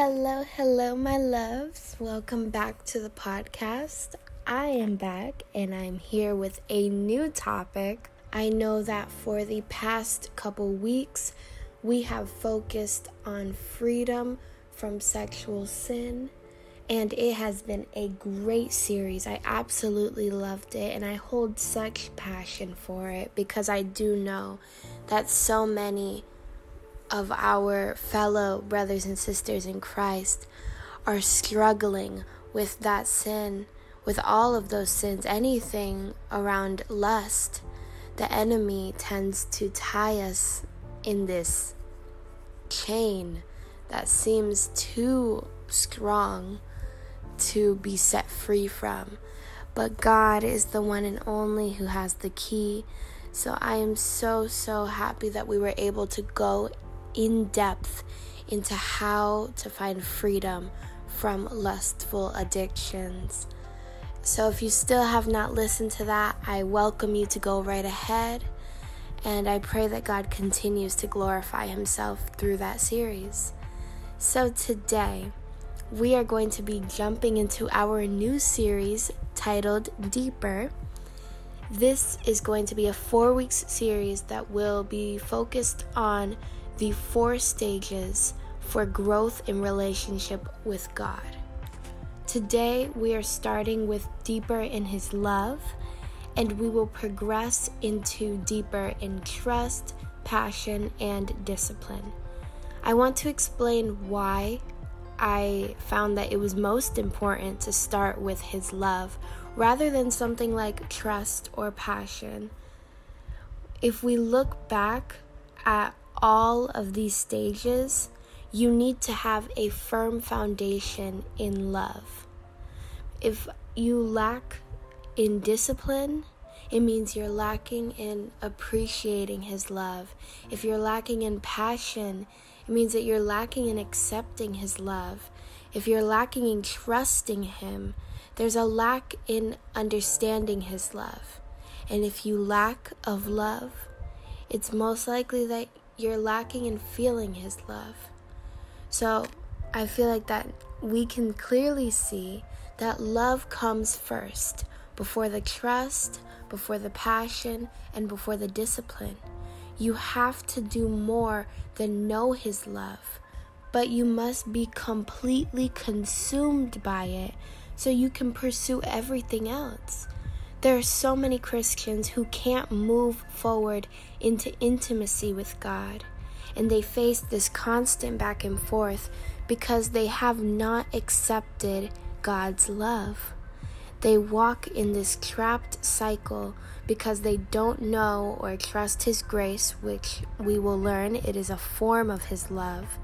Hello, my loves. Welcome back to the podcast. I am back and I'm here with a new topic. I know that for the past couple weeks, we have focused on freedom from sexual sin, and it has been a great series. I absolutely loved it, and I hold such passion for it because I do know that so many of our fellow brothers and sisters in Christ are struggling with that sin, with all of those sins. Anything around lust, the enemy tends to tie us in this chain that seems too strong to be set free from. But God is the one and only who has the key. So I am so happy that we were able to go in depth into how to find freedom from lustful addictions. So if you still have not listened to that, I welcome you to go right ahead, and I pray that God continues to glorify himself through that series. So today, we are going to be jumping into our new series titled Deeper. This is going to be a 4-week series that will be focused on the 4 stages for growth in relationship with God. Today, we are starting with deeper in his love, and we will progress into deeper in trust, passion, and discipline. I want to explain why I found that it was most important to start with his love rather than something like trust or passion. If we look back at all of these stages, you need to have a firm foundation in love. If you lack in discipline, it means you're lacking in appreciating his love. If you're lacking in passion, it means that you're lacking in accepting his love. If you're lacking in trusting him, there's a lack in understanding his love. And if you lack of love, it's most likely that you're lacking in feeling his love. So I feel like that we can clearly see that love comes first, before the trust, before the passion, and before the discipline. You have to do more than know his love, but you must be completely consumed by it so you can pursue everything else. There are so many Christians who can't move forward into intimacy with God, and they face this constant back and forth because they have not accepted God's love. They walk in this trapped cycle because they don't know or trust his grace, which we will learn it is a form of his love.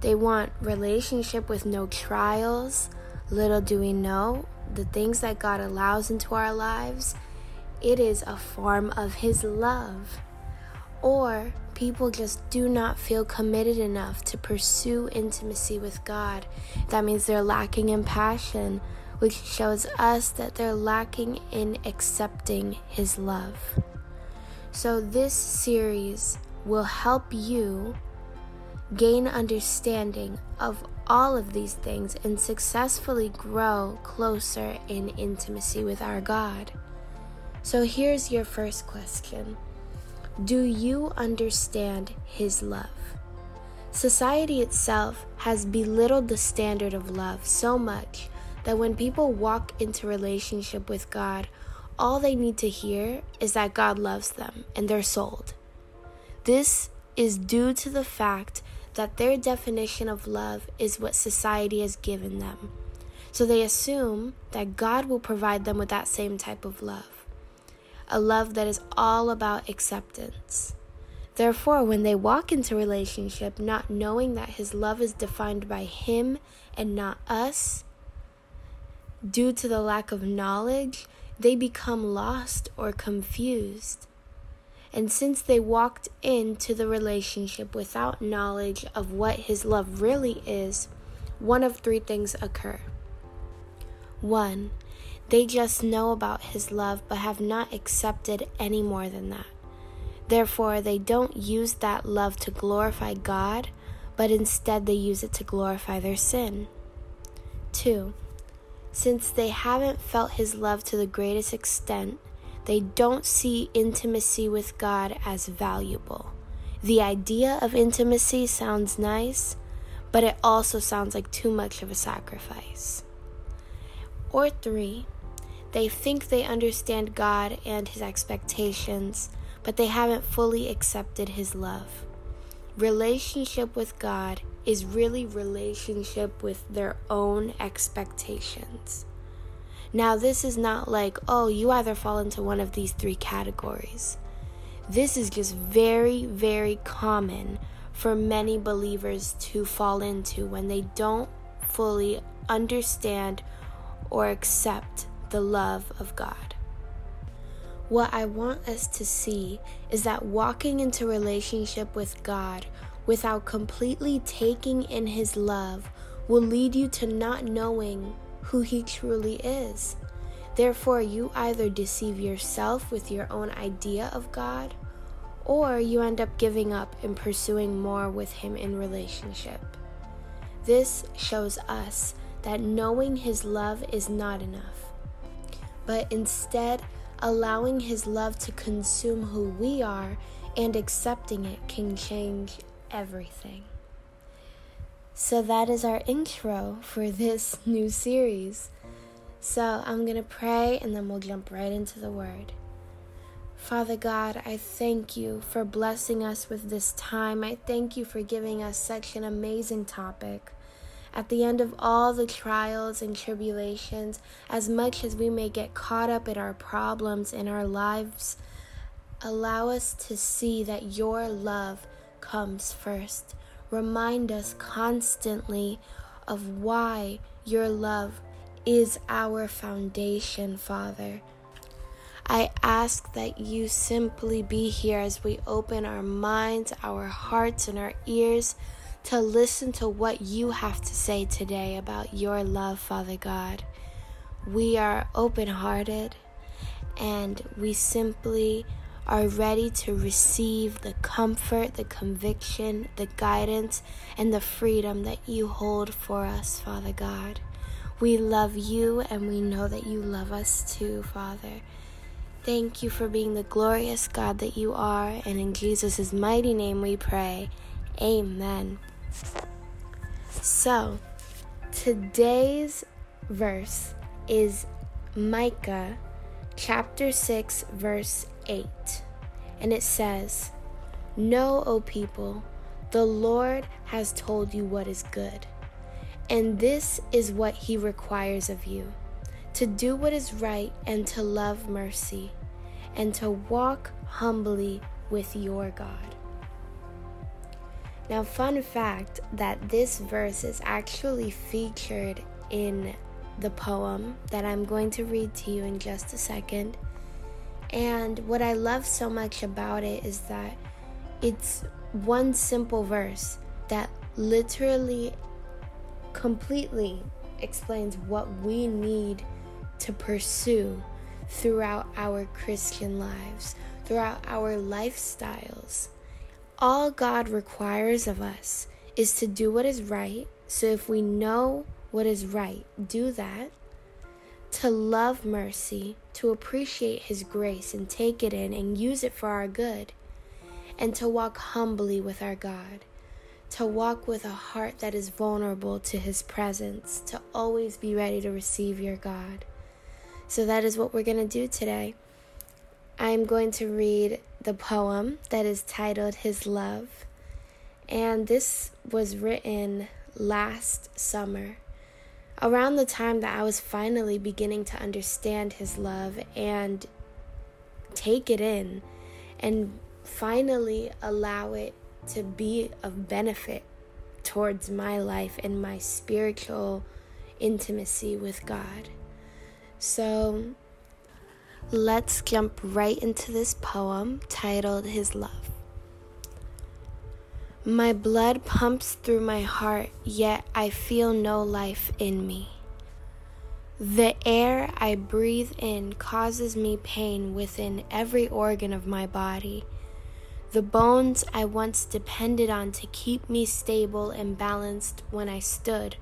They want relationship with no trials. Little do we know, the things that God allows into our lives, it is a form of his love. Or people just do not feel committed enough to pursue intimacy with God. That means they're lacking in passion, which shows us that they're lacking in accepting his love. So this series will help you gain understanding of all of these things and successfully grow closer in intimacy with our God. So here's your first question. Do you understand his love? Society itself has belittled the standard of love so much that when people walk into relationship with God, all they need to hear is that God loves them and they're sold. This is due to the fact that their definition of love is what society has given them. So they assume that God will provide them with that same type of love, a love that is all about acceptance. Therefore, when they walk into relationship not knowing that his love is defined by him and not us, due to the lack of knowledge, they become lost or confused. And since they walked into the relationship without knowledge of what his love really is, one of 3 things occur. 1, they just know about his love but have not accepted any more than that. Therefore, they don't use that love to glorify God, but instead they use it to glorify their sin. 2. Since they haven't felt his love to the greatest extent, they don't see intimacy with God as valuable. The idea of intimacy sounds nice, but it also sounds like too much of a sacrifice. Or 3, they think they understand God and his expectations, but they haven't fully accepted his love. Relationship with God is really relationship with their own expectations. Now, this is not like, oh, you either fall into one of these 3 categories. This is just very, very common for many believers to fall into when they don't fully understand or accept the love of God. What I want us to see is that walking into relationship with God without completely taking in his love will lead you to not knowing who he truly is. Therefore, you either deceive yourself with your own idea of God, or you end up giving up and pursuing more with him in relationship. This shows us that knowing his love is not enough, but instead, allowing his love to consume who we are and accepting it can change everything. So that is our intro for this new series. So I'm going to pray and then we'll jump right into the word. Father God, I thank you for blessing us with this time. I thank you for giving us such an amazing topic. At the end of all the trials and tribulations, as much as we may get caught up in our problems in our lives, allow us to see that your love comes first. Remind us constantly of why your love is our foundation, Father. I ask that you simply be here as we open our minds, our hearts, and our ears to listen to what you have to say today about your love, Father God. We are open-hearted and we simply are ready to receive the comfort, the conviction, the guidance, and the freedom that you hold for us, Father God. We love you and we know that you love us too, Father. Thank you for being the glorious God that you are, and in Jesus' mighty name we pray. Amen. So, today's verse is Micah chapter 6, verse 8. And it says, "Know, O people, the Lord has told you what is good, and this is what he requires of you, to do what is right and to love mercy, and to walk humbly with your God." Now, fun fact that this verse is actually featured in the poem that I'm going to read to you in just a second. And what I love so much about it is that it's one simple verse that literally completely explains what we need to pursue throughout our Christian lives, throughout our lifestyles. All God requires of us is to do what is right. So if we know what is right, do that. To love mercy, to appreciate his grace and take it in and use it for our good. And to walk humbly with our God. To walk with a heart that is vulnerable to his presence. To always be ready to receive your God. So that is what we're going to do today. I'm going to read the poem that is titled His Love, and this was written last summer, around the time that I was finally beginning to understand his love and take it in and finally allow it to be of benefit towards my life and my spiritual intimacy with God. So let's jump right into this poem titled His Love. My blood pumps through my heart, yet I feel no life in me. The air I breathe in causes me pain within every organ of my body. The bones I once depended on to keep me stable and balanced when I stood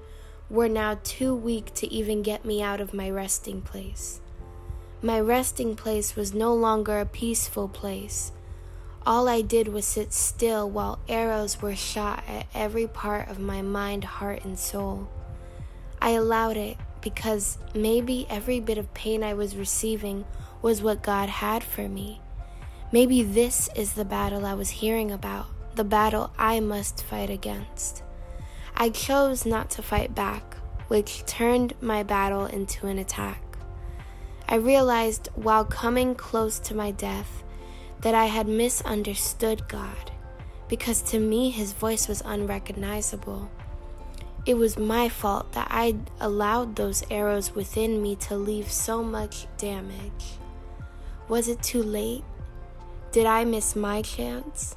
were now too weak to even get me out of my resting place. My resting place was no longer a peaceful place. All I did was sit still while arrows were shot at every part of my mind, heart, and soul. I allowed it because maybe every bit of pain I was receiving was what God had for me. Maybe this is the battle I was hearing about, the battle I must fight against. I chose not to fight back, which turned my battle into an attack. I realized while coming close to my death that I had misunderstood God, because to me his voice was unrecognizable. It was my fault that I allowed those arrows within me to leave so much damage. Was it too late? Did I miss my chance?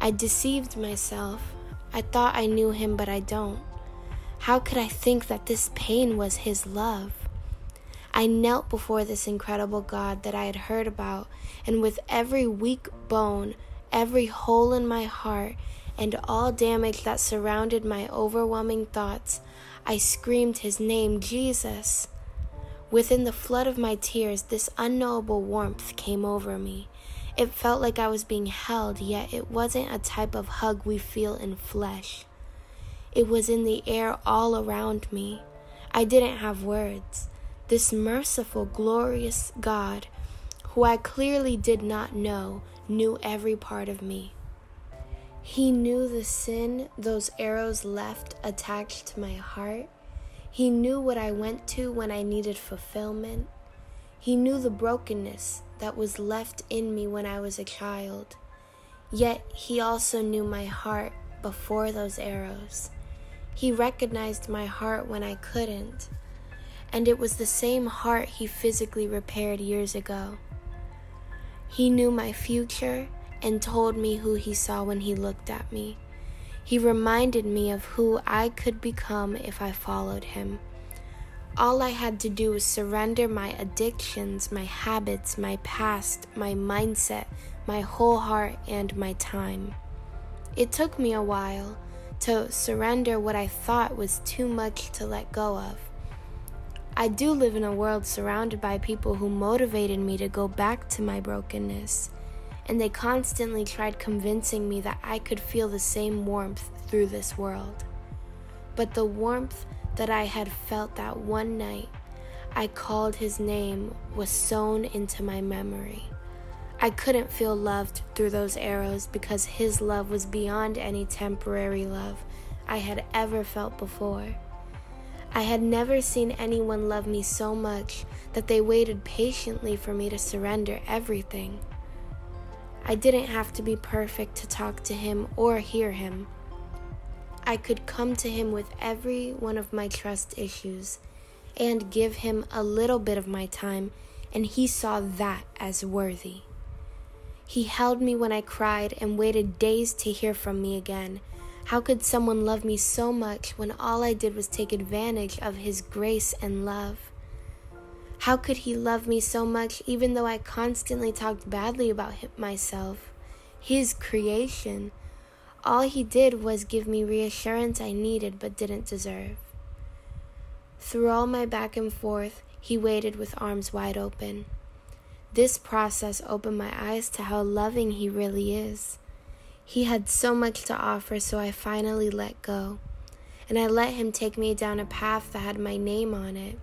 I deceived myself. I thought I knew him, but I don't. How could I think that this pain was his love? I knelt before this incredible God that I had heard about, and with every weak bone, every hole in my heart, and all damage that surrounded my overwhelming thoughts, I screamed his name, Jesus. Within the flood of my tears, this unknowable warmth came over me. It felt like I was being held, yet it wasn't a type of hug we feel in flesh. It was in the air all around me. I didn't have words. This merciful, glorious God, who I clearly did not know, knew every part of me. He knew the sin those arrows left attached to my heart. He knew what I went to when I needed fulfillment. He knew the brokenness that was left in me when I was a child. Yet he also knew my heart before those arrows. He recognized my heart when I couldn't, and it was the same heart he physically repaired years ago. He knew my future and told me who he saw when he looked at me. He reminded me of who I could become if I followed him. All I had to do was surrender my addictions, my habits, my past, my mindset, my whole heart, and my time. It took me a while to surrender what I thought was too much to let go of. I do live in a world surrounded by people who motivated me to go back to my brokenness, and they constantly tried convincing me that I could feel the same warmth through this world. But the warmth that I had felt that one night I called his name was sewn into my memory. I couldn't feel loved through those arrows because his love was beyond any temporary love I had ever felt before. I had never seen anyone love me so much that they waited patiently for me to surrender everything. I didn't have to be perfect to talk to him or hear him. I could come to him with every one of my trust issues and give him a little bit of my time, and he saw that as worthy. He held me when I cried and waited days to hear from me again. How could someone love me so much when all I did was take advantage of his grace and love? How could he love me so much even though I constantly talked badly about myself, his creation? All he did was give me reassurance I needed but didn't deserve. Through all my back and forth, he waited with arms wide open. This process opened my eyes to how loving he really is. He had so much to offer, so I finally let go, and I let him take me down a path that had my name on it.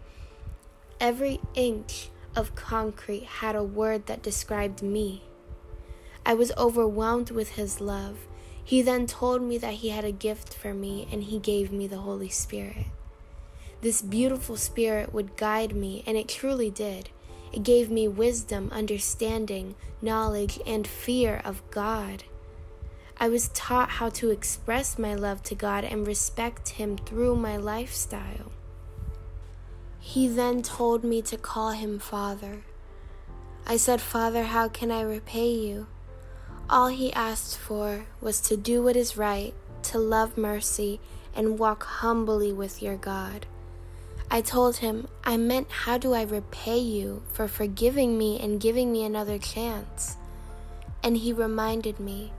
Every inch of concrete had a word that described me. I was overwhelmed with his love. He then told me that he had a gift for me, and he gave me the Holy Spirit. This beautiful spirit would guide me, and it truly did. It gave me wisdom, understanding, knowledge, and fear of God. I was taught how to express my love to God and respect him through my lifestyle. He then told me to call him Father. I said, "Father, how can I repay you?" All he asked for was to do what is right, to love mercy, and walk humbly with your God. I told him, I meant, how do I repay you for forgiving me and giving me another chance? And he reminded me,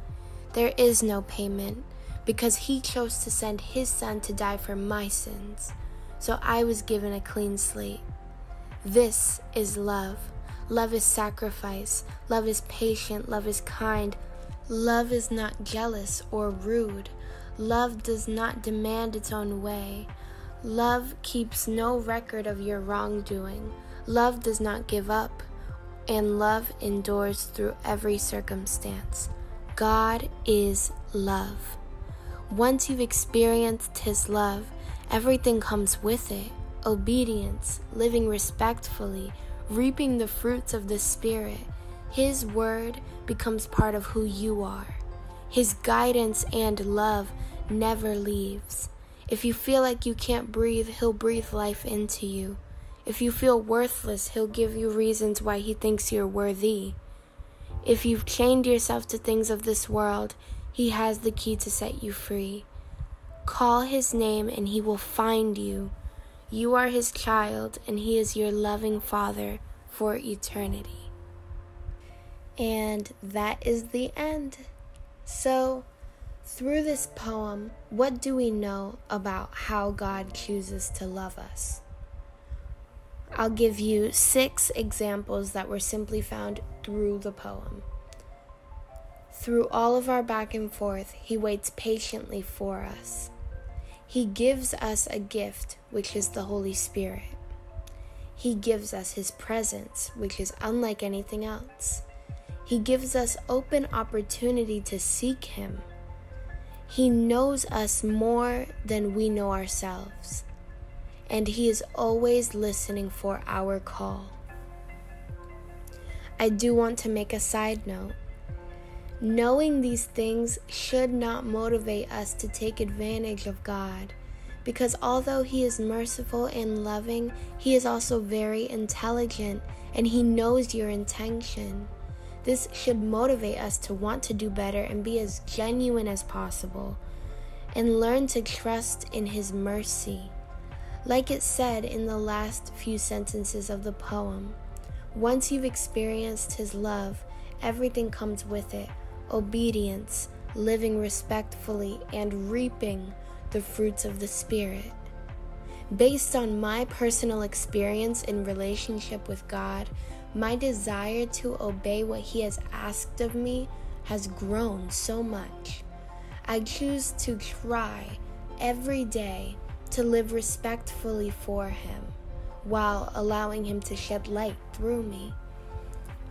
there is no payment, because he chose to send his son to die for my sins. So I was given a clean slate. This is love. Love is sacrifice. Love is patient. Love is kind. Love is not jealous or rude. Love does not demand its own way. Love keeps no record of your wrongdoing. Love does not give up. And love endures through every circumstance. God is love. Once you've experienced His love, everything comes with it. Obedience, living respectfully, reaping the fruits of the Spirit. His word becomes part of who you are. His guidance and love never leaves. If you feel like you can't breathe, He'll breathe life into you. If you feel worthless, He'll give you reasons why He thinks you're worthy. If you've chained yourself to things of this world, He has the key to set you free. Call His name and He will find you. You are His child and He is your loving Father for eternity. And that is the end. So, through this poem, what do we know about how God chooses to love us? I'll give you 6 examples that were simply found through the poem. Through all of our back and forth, He waits patiently for us. He gives us a gift, which is the Holy Spirit. He gives us His presence, which is unlike anything else. He gives us open opportunity to seek Him. He knows us more than we know ourselves, and He is always listening for our call. I do want to make a side note. Knowing these things should not motivate us to take advantage of God, because although He is merciful and loving, He is also very intelligent, and He knows your intention. This should motivate us to want to do better and be as genuine as possible, and learn to trust in His mercy. Like it said in the last few sentences of the poem, once you've experienced His love, everything comes with it. Obedience, living respectfully, and reaping the fruits of the Spirit. Based on my personal experience in relationship with God, my desire to obey what He has asked of me has grown so much. I choose to try every day to live respectfully for Him while allowing Him to shed light through me.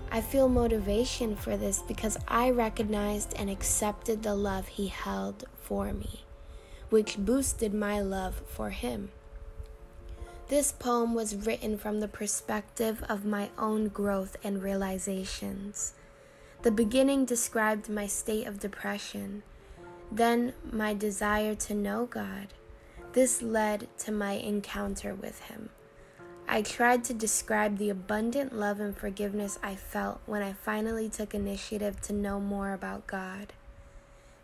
I feel motivation for this because I recognized and accepted the love He held for me, which boosted my love for Him. This poem was written from the perspective of my own growth and realizations. The beginning described my state of depression, then my desire to know God. This led to my encounter with Him. I tried to describe the abundant love and forgiveness I felt when I finally took initiative to know more about God.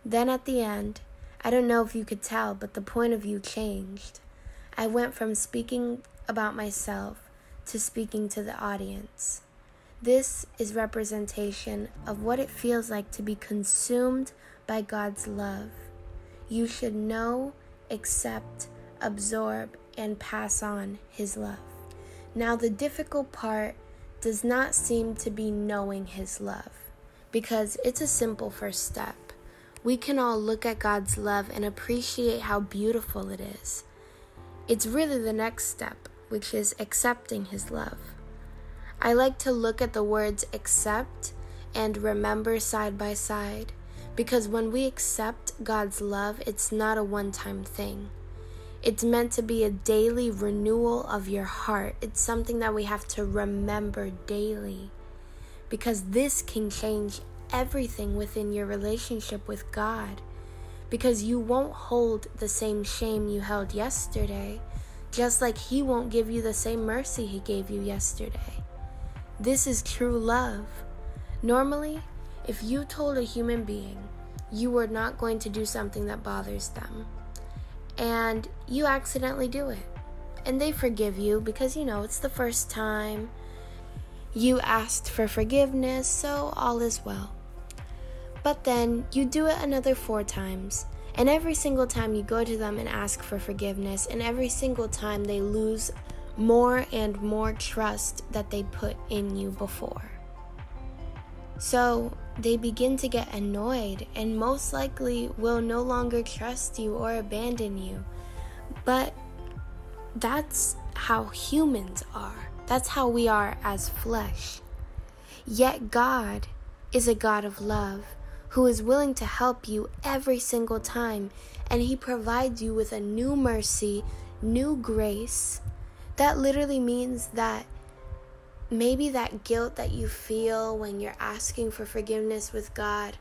Then at the end, I don't know if you could tell, but the point of view changed. I went from speaking about myself to speaking to the audience. This is representation of what it feels like to be consumed by God's love. You should know, accept, absorb, and pass on His love. Now, the difficult part does not seem to be knowing His love, because it's a simple first step. We can all look at God's love and appreciate how beautiful it is. It's really the next step, which is accepting His love. I like to look at the words accept and remember side by side, because when we accept God's love, it's not a one-time thing. It's meant to be a daily renewal of your heart. It's something that we have to remember daily, because this can change everything within your relationship with God, because you won't hold the same shame you held yesterday, just like He won't give you the same mercy He gave you yesterday. This is true love. Normally, if you told a human being you were not going to do something that bothers them, and you accidentally do it, and they forgive you because, you know, it's the first time. You asked for forgiveness, so all is well. But then you do it another 4 times, and every single time you go to them and ask for forgiveness, and every single time they lose more and more trust that they put in you before. So they begin to get annoyed and most likely will no longer trust you or abandon you. But that's how humans are. That's how we are as flesh. Yet God is a God of love who is willing to help you every single time, and He provides you with a new mercy, new grace. That literally means that maybe that guilt that you feel when you're asking for forgiveness with God,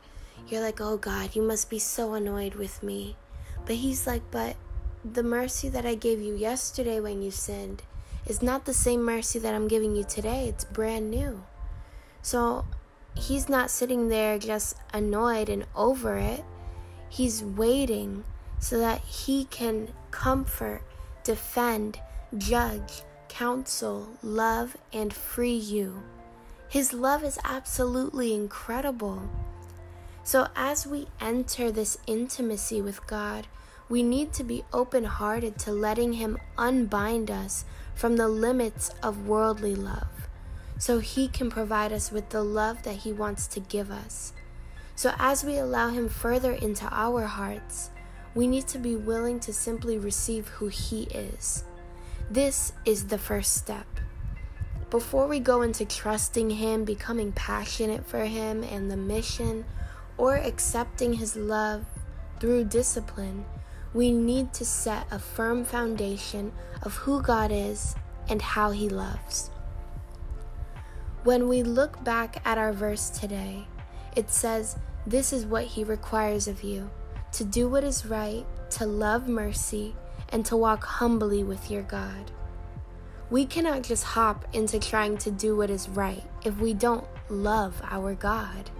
you're like, oh God, you must be so annoyed with me. But He's like, but the mercy that I gave you yesterday when you sinned is not the same mercy that I'm giving you today. It's brand new. So He's not sitting there just annoyed and over it. He's waiting so that He can comfort, defend, judge, counsel, love, and free you. His love is absolutely incredible. So as we enter this intimacy with God, we need to be open-hearted to letting Him unbind us from the limits of worldly love, so He can provide us with the love that He wants to give us. So as we allow Him further into our hearts, we need to be willing to simply receive who He is. This is the first step. Before we go into trusting Him, becoming passionate for Him and the mission, or accepting His love through discipline, we need to set a firm foundation of who God is and how He loves. When we look back at our verse today, it says, this is what He requires of you, to do what is right, to love mercy, and to walk humbly with your God. We cannot just hop into trying to do what is right if we don't love our God.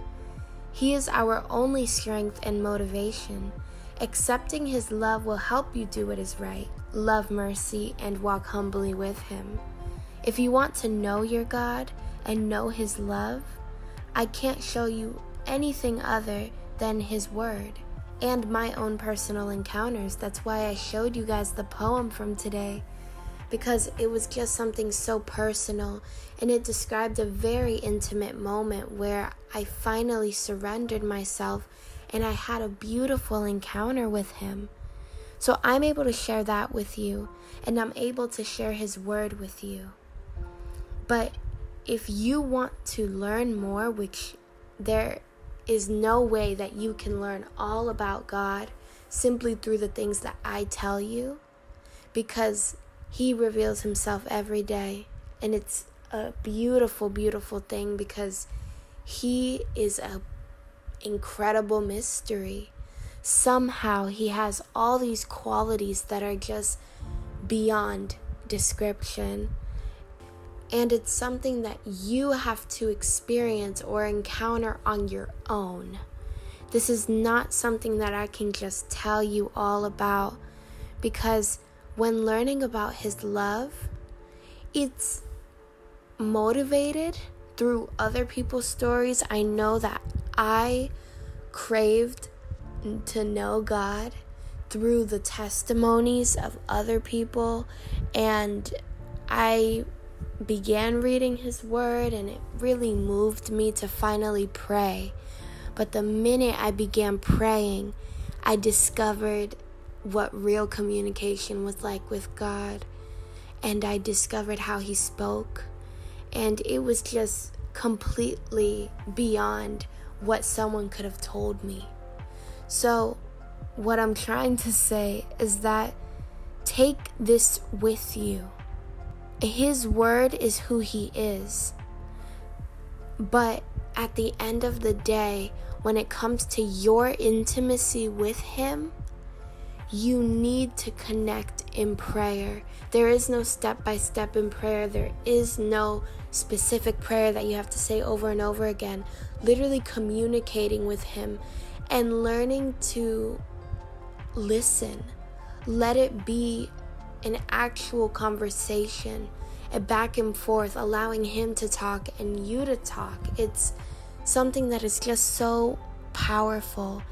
He is our only strength and motivation. Accepting His love will help you do what is right, love mercy, and walk humbly with Him. If you want to know your God and know His love, I can't show you anything other than His word and my own personal encounters. That's why I showed you guys the poem from today, because it was just something so personal, and it described a very intimate moment where I finally surrendered myself and I had a beautiful encounter with Him. So I'm able to share that with you, and I'm able to share His word with you. But if you want to learn more, which there is no way that you can learn all about God simply through the things that I tell you, because He reveals Himself every day, and it's a beautiful, beautiful thing, because He is an incredible mystery. Somehow He has all these qualities that are just beyond description. And it's something that you have to experience or encounter on your own. This is not something that I can just tell you all about, because when learning about His love, it's motivated through other people's stories. I know that I craved to know God through the testimonies of other people, and I began reading His word, and it really moved me to finally pray. But the minute I began praying, I discovered what real communication was like with God, and I discovered how He spoke, and it was just completely beyond what someone could have told me. So what I'm trying to say is that take this with you. His word is who He is. But at the end of the day, when it comes to your intimacy with Him, you need to connect in prayer. There is no step-by-step in prayer. There is no specific prayer that you have to say over and over again. Literally communicating with Him and learning to listen. Let it be an actual conversation, a back and forth, allowing Him to talk and you to talk. It's something that is just so powerful.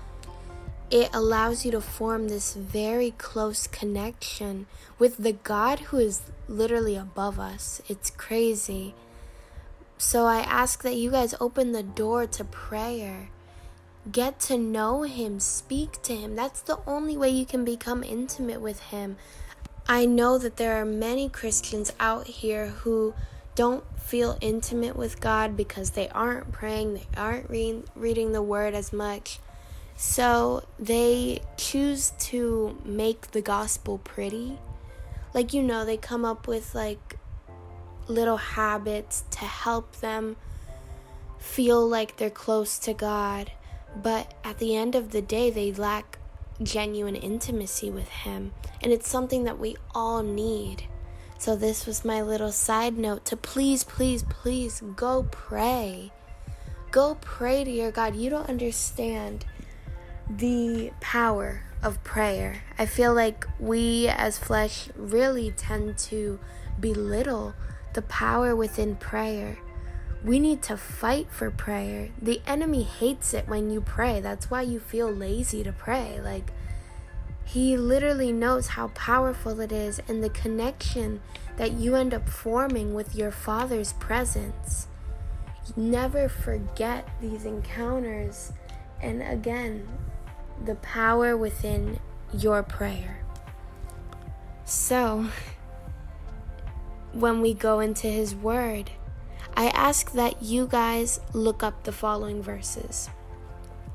It allows you to form this very close connection with the God who is literally above us. It's crazy. So I ask that you guys open the door to prayer. Get to know him. Speak to him. That's the only way you can become intimate with him. I know that there are many Christians out here who don't feel intimate with God because they aren't praying, they aren't reading the word as much. So they choose to make the gospel pretty. Like, you know, they come up with like little habits to help them feel like they're close to God. But at the end of the day, they lack genuine intimacy with him. And it's something that we all need. So this was my little side note to please, please, please go pray. Go pray to your God. You don't understand the power of prayer. I feel like we as flesh really tend to belittle the power within prayer. We need to fight for prayer. The enemy hates it when you pray. That's why you feel lazy to pray. Like, he literally knows how powerful it is and the connection that you end up forming with your Father's presence. Never forget these encounters. And again, the power within your prayer. So, when we go into his word, I ask that you guys look up the following verses.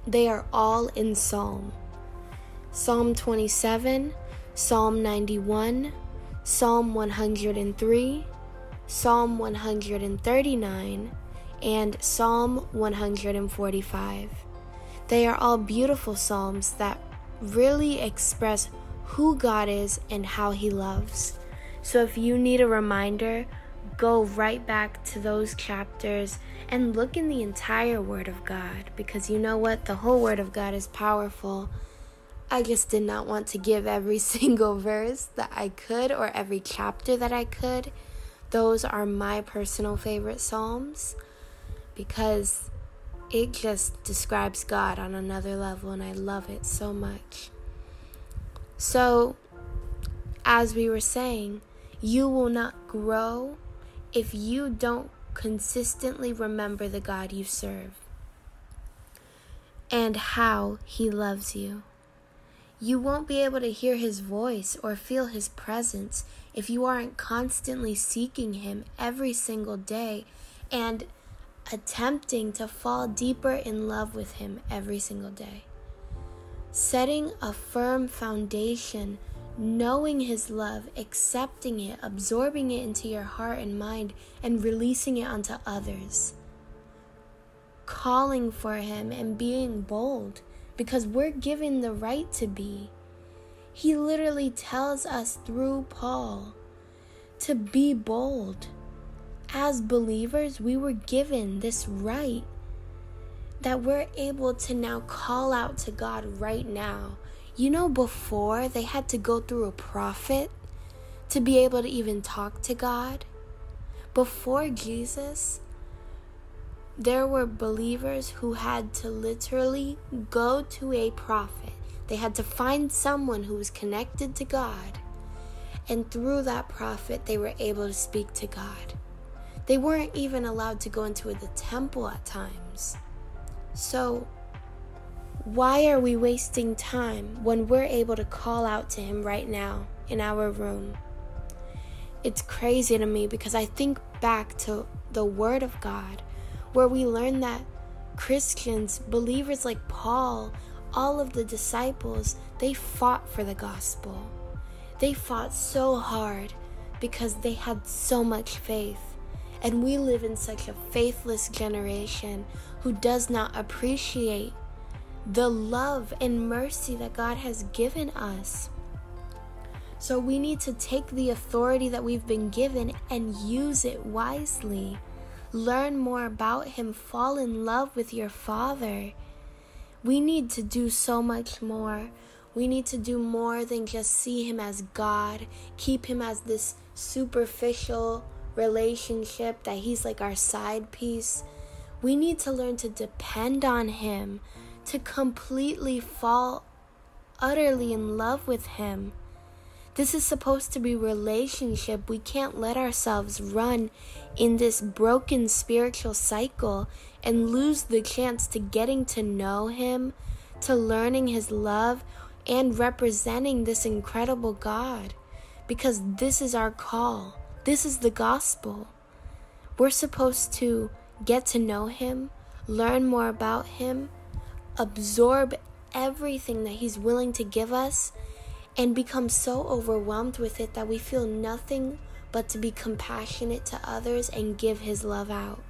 They are all in Psalm. Psalm 27, Psalm 91, Psalm 103, Psalm 139, and Psalm 145. They are all beautiful psalms that really express who God is and how he loves. So if you need a reminder, go right back to those chapters and look in the entire Word of God, because you know what? The whole Word of God is powerful. I just did not want to give every single verse that I could or every chapter that I could. Those are my personal favorite Psalms because it just describes God on another level and I love it so much. So, as we were saying, you will not grow if you don't consistently remember the God you serve and how he loves you. You won't be able to hear his voice or feel his presence if you aren't constantly seeking him every single day and attempting to fall deeper in love with him every single day. Setting a firm foundation, knowing his love, accepting it, absorbing it into your heart and mind, and releasing it onto others. Calling for him and being bold, because we're given the right to be. He literally tells us through Paul to be bold. As believers, we were given this right that we're able to now call out to God right now. You know, before they had to go through a prophet to be able to even talk to God. Before Jesus, there were believers who had to literally go to a prophet. They had to find someone who was connected to God. And through that prophet, they were able to speak to God. They weren't even allowed to go into the temple at times. So, why are we wasting time when we're able to call out to him right now in our room? It's crazy to me because I think back to the Word of God where we learn that Christians, believers like Paul, all of the disciples, they fought for the gospel. They fought so hard because they had so much faith. And we live in such a faithless generation who does not appreciate the love and mercy that God has given us. So we need to take the authority that we've been given and use it wisely. Learn more about him. Fall in love with your Father. We need to do so much more. We need to do more than just see him as God. Keep him as this superficial relationship that he's like our side piece. We need to learn to depend on him. to completely fall utterly in love with him. This is supposed to be relationship. We can't let ourselves run in this broken spiritual cycle and lose the chance to getting to know him, to learning his love, and representing this incredible God. Because this is our call. This is the gospel. We're supposed to get to know him, learn more about him, absorb everything that he's willing to give us, and become so overwhelmed with it that we feel nothing but to be compassionate to others and give his love out.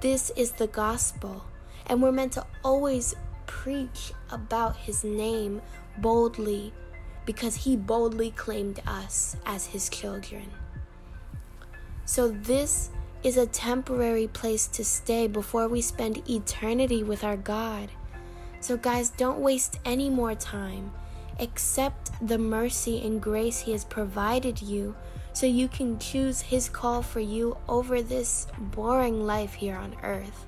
This is the gospel, and we're meant to always preach about his name boldly because he boldly claimed us as his children. So this is a temporary place to stay before we spend eternity with our God. So guys, don't waste any more time. Accept the mercy and grace he has provided you so you can choose his call for you over this boring life here on earth.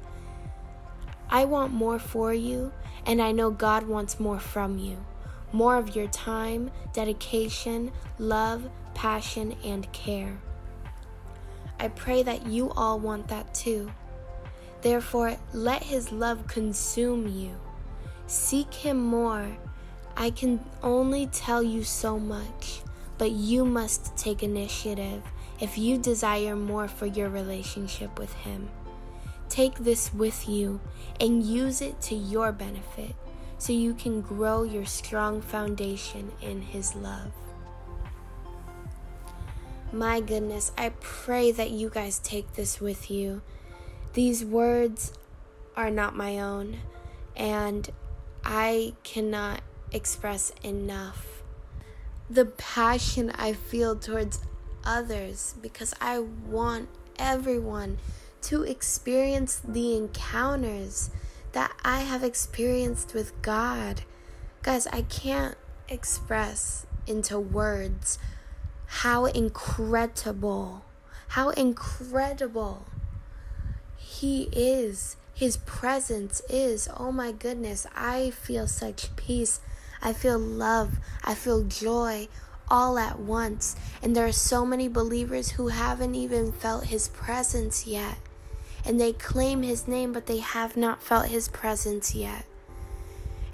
I want more for you, and I know God wants more from you. More of your time, dedication, love, passion, and care. I pray that you all want that too. Therefore, let his love consume you. Seek him more. I can only tell you so much, but you must take initiative if you desire more for your relationship with him. Take this with you and use it to your benefit so you can grow your strong foundation in his love. My goodness, I pray that you guys take this with you. These words are not my own, and I cannot express enough the passion I feel towards others, because I want everyone to experience the encounters that I have experienced with God. Guys, I can't express into words how incredible he is, his presence is. Oh my goodness, I feel such peace. I feel love, I feel joy all at once. And there are so many believers who haven't even felt his presence yet. And they claim his name, but they have not felt his presence yet.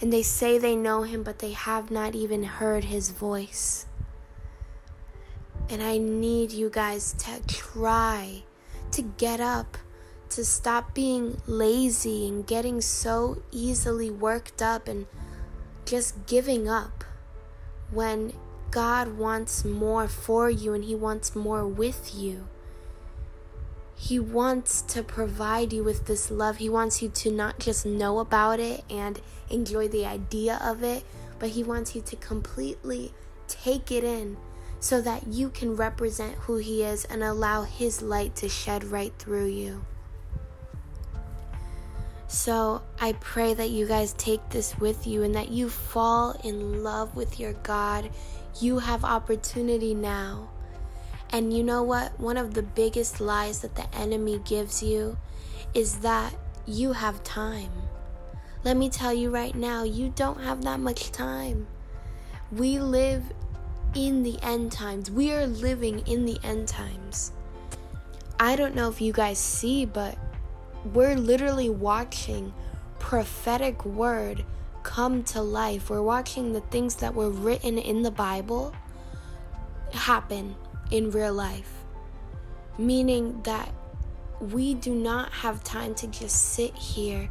And they say they know him, but they have not even heard his voice. And I need you guys to try to get up, to stop being lazy and getting so easily worked up and just giving up when God wants more for you and he wants more with you. He wants to provide you with this love. He wants you to not just know about it and enjoy the idea of it, but he wants you to completely take it in so that you can represent who he is and allow his light to shed right through you. So I pray that you guys take this with you and that you fall in love with your God. You have opportunity now. And you know what? One of the biggest lies that the enemy gives you is that you have time. Let me tell you right now, you don't have that much time. We live in the end times. We are living in the end times. I don't know if you guys see, but we're literally watching prophetic word come to life. We're watching the things that were written in the Bible happen in real life. Meaning that we do not have time to just sit here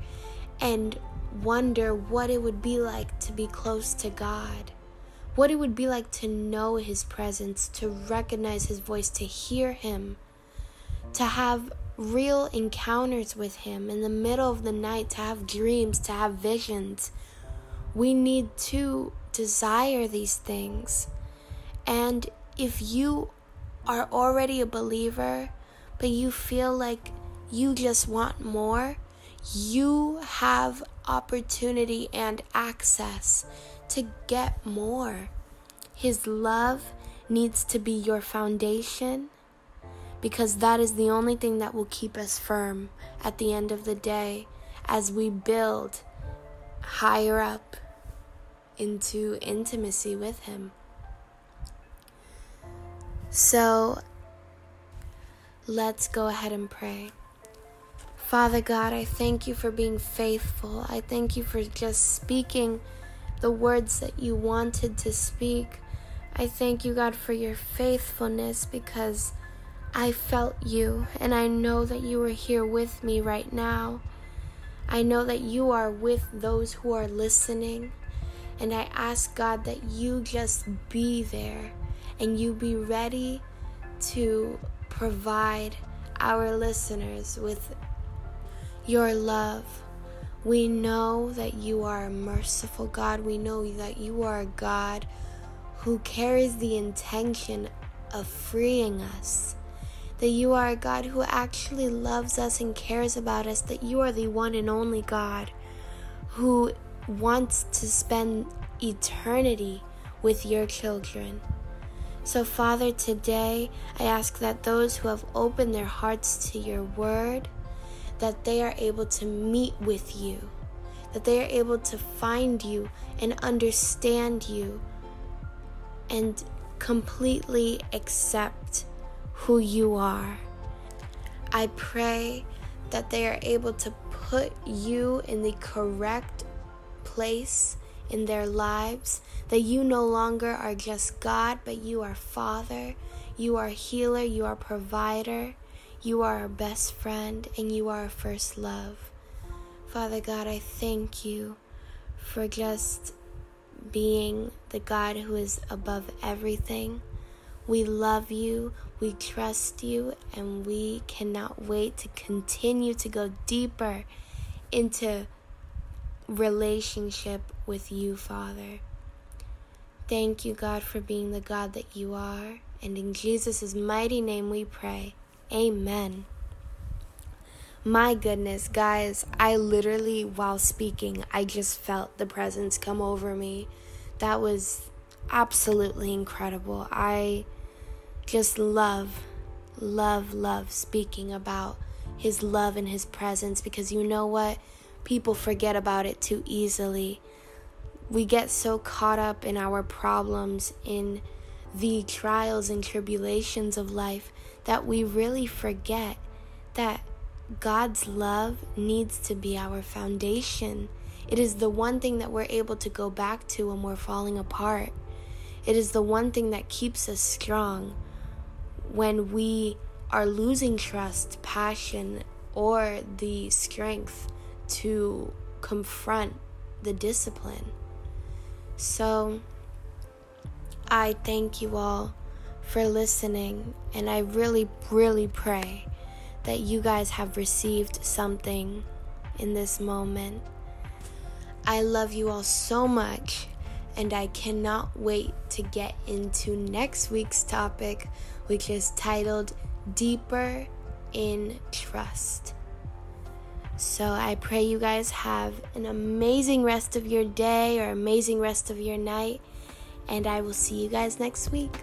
and wonder what it would be like to be close to God. What it would be like to know his presence, to recognize his voice, to hear him, to have real encounters with him in the middle of the night, to have dreams, to have visions. We need to desire these things. And if you are already a believer, but you feel like you just want more, you have opportunity and access to get more. His love needs to be your foundation, because that is the only thing that will keep us firm at the end of the day as we build higher up into intimacy with him. So let's go ahead and pray. Father God, I thank you for being faithful. I thank you for just speaking the words that you wanted to speak. I thank you, God, for your faithfulness, because I felt you, and I know that you are here with me right now. I know that you are with those who are listening, and I ask, God, that you just be there and you be ready to provide our listeners with your love. We know that you are a merciful God. We know that you are a God who carries the intention of freeing us, that you are a God who actually loves us and cares about us, that you are the one and only God who wants to spend eternity with your children. So Father, today I ask that those who have opened their hearts to your word, that they are able to meet with you, that they are able to find you and understand you and completely accept who you are. I pray that they are able to put you in the correct place in their lives, that you no longer are just God, but you are Father, you are healer, you are provider, you are our best friend, and you are our first love. Father God, I thank you for just being the God who is above everything. We love you, we trust you, and we cannot wait to continue to go deeper into relationship with you, Father. Thank you, God, for being the God that you are. And in Jesus' mighty name we pray. Amen. My goodness, guys, I literally, while speaking, I just felt the presence come over me. That was absolutely incredible. I just love speaking about his love and his presence, because you know what? People forget about it too easily. We get so caught up in our problems, in the trials and tribulations of life, that we really forget that God's love needs to be our foundation. It is the one thing that we're able to go back to when we're falling apart. It is the one thing that keeps us strong when we are losing trust, passion, or the strength to confront the discipline. So I thank you all for listening, and I really pray that you guys have received something in this moment. I love you all so much, and I cannot wait to get into next week's topic, which is titled Deeper in Trust. So I pray you guys have an amazing rest of your day or amazing rest of your night, and I will see you guys next week.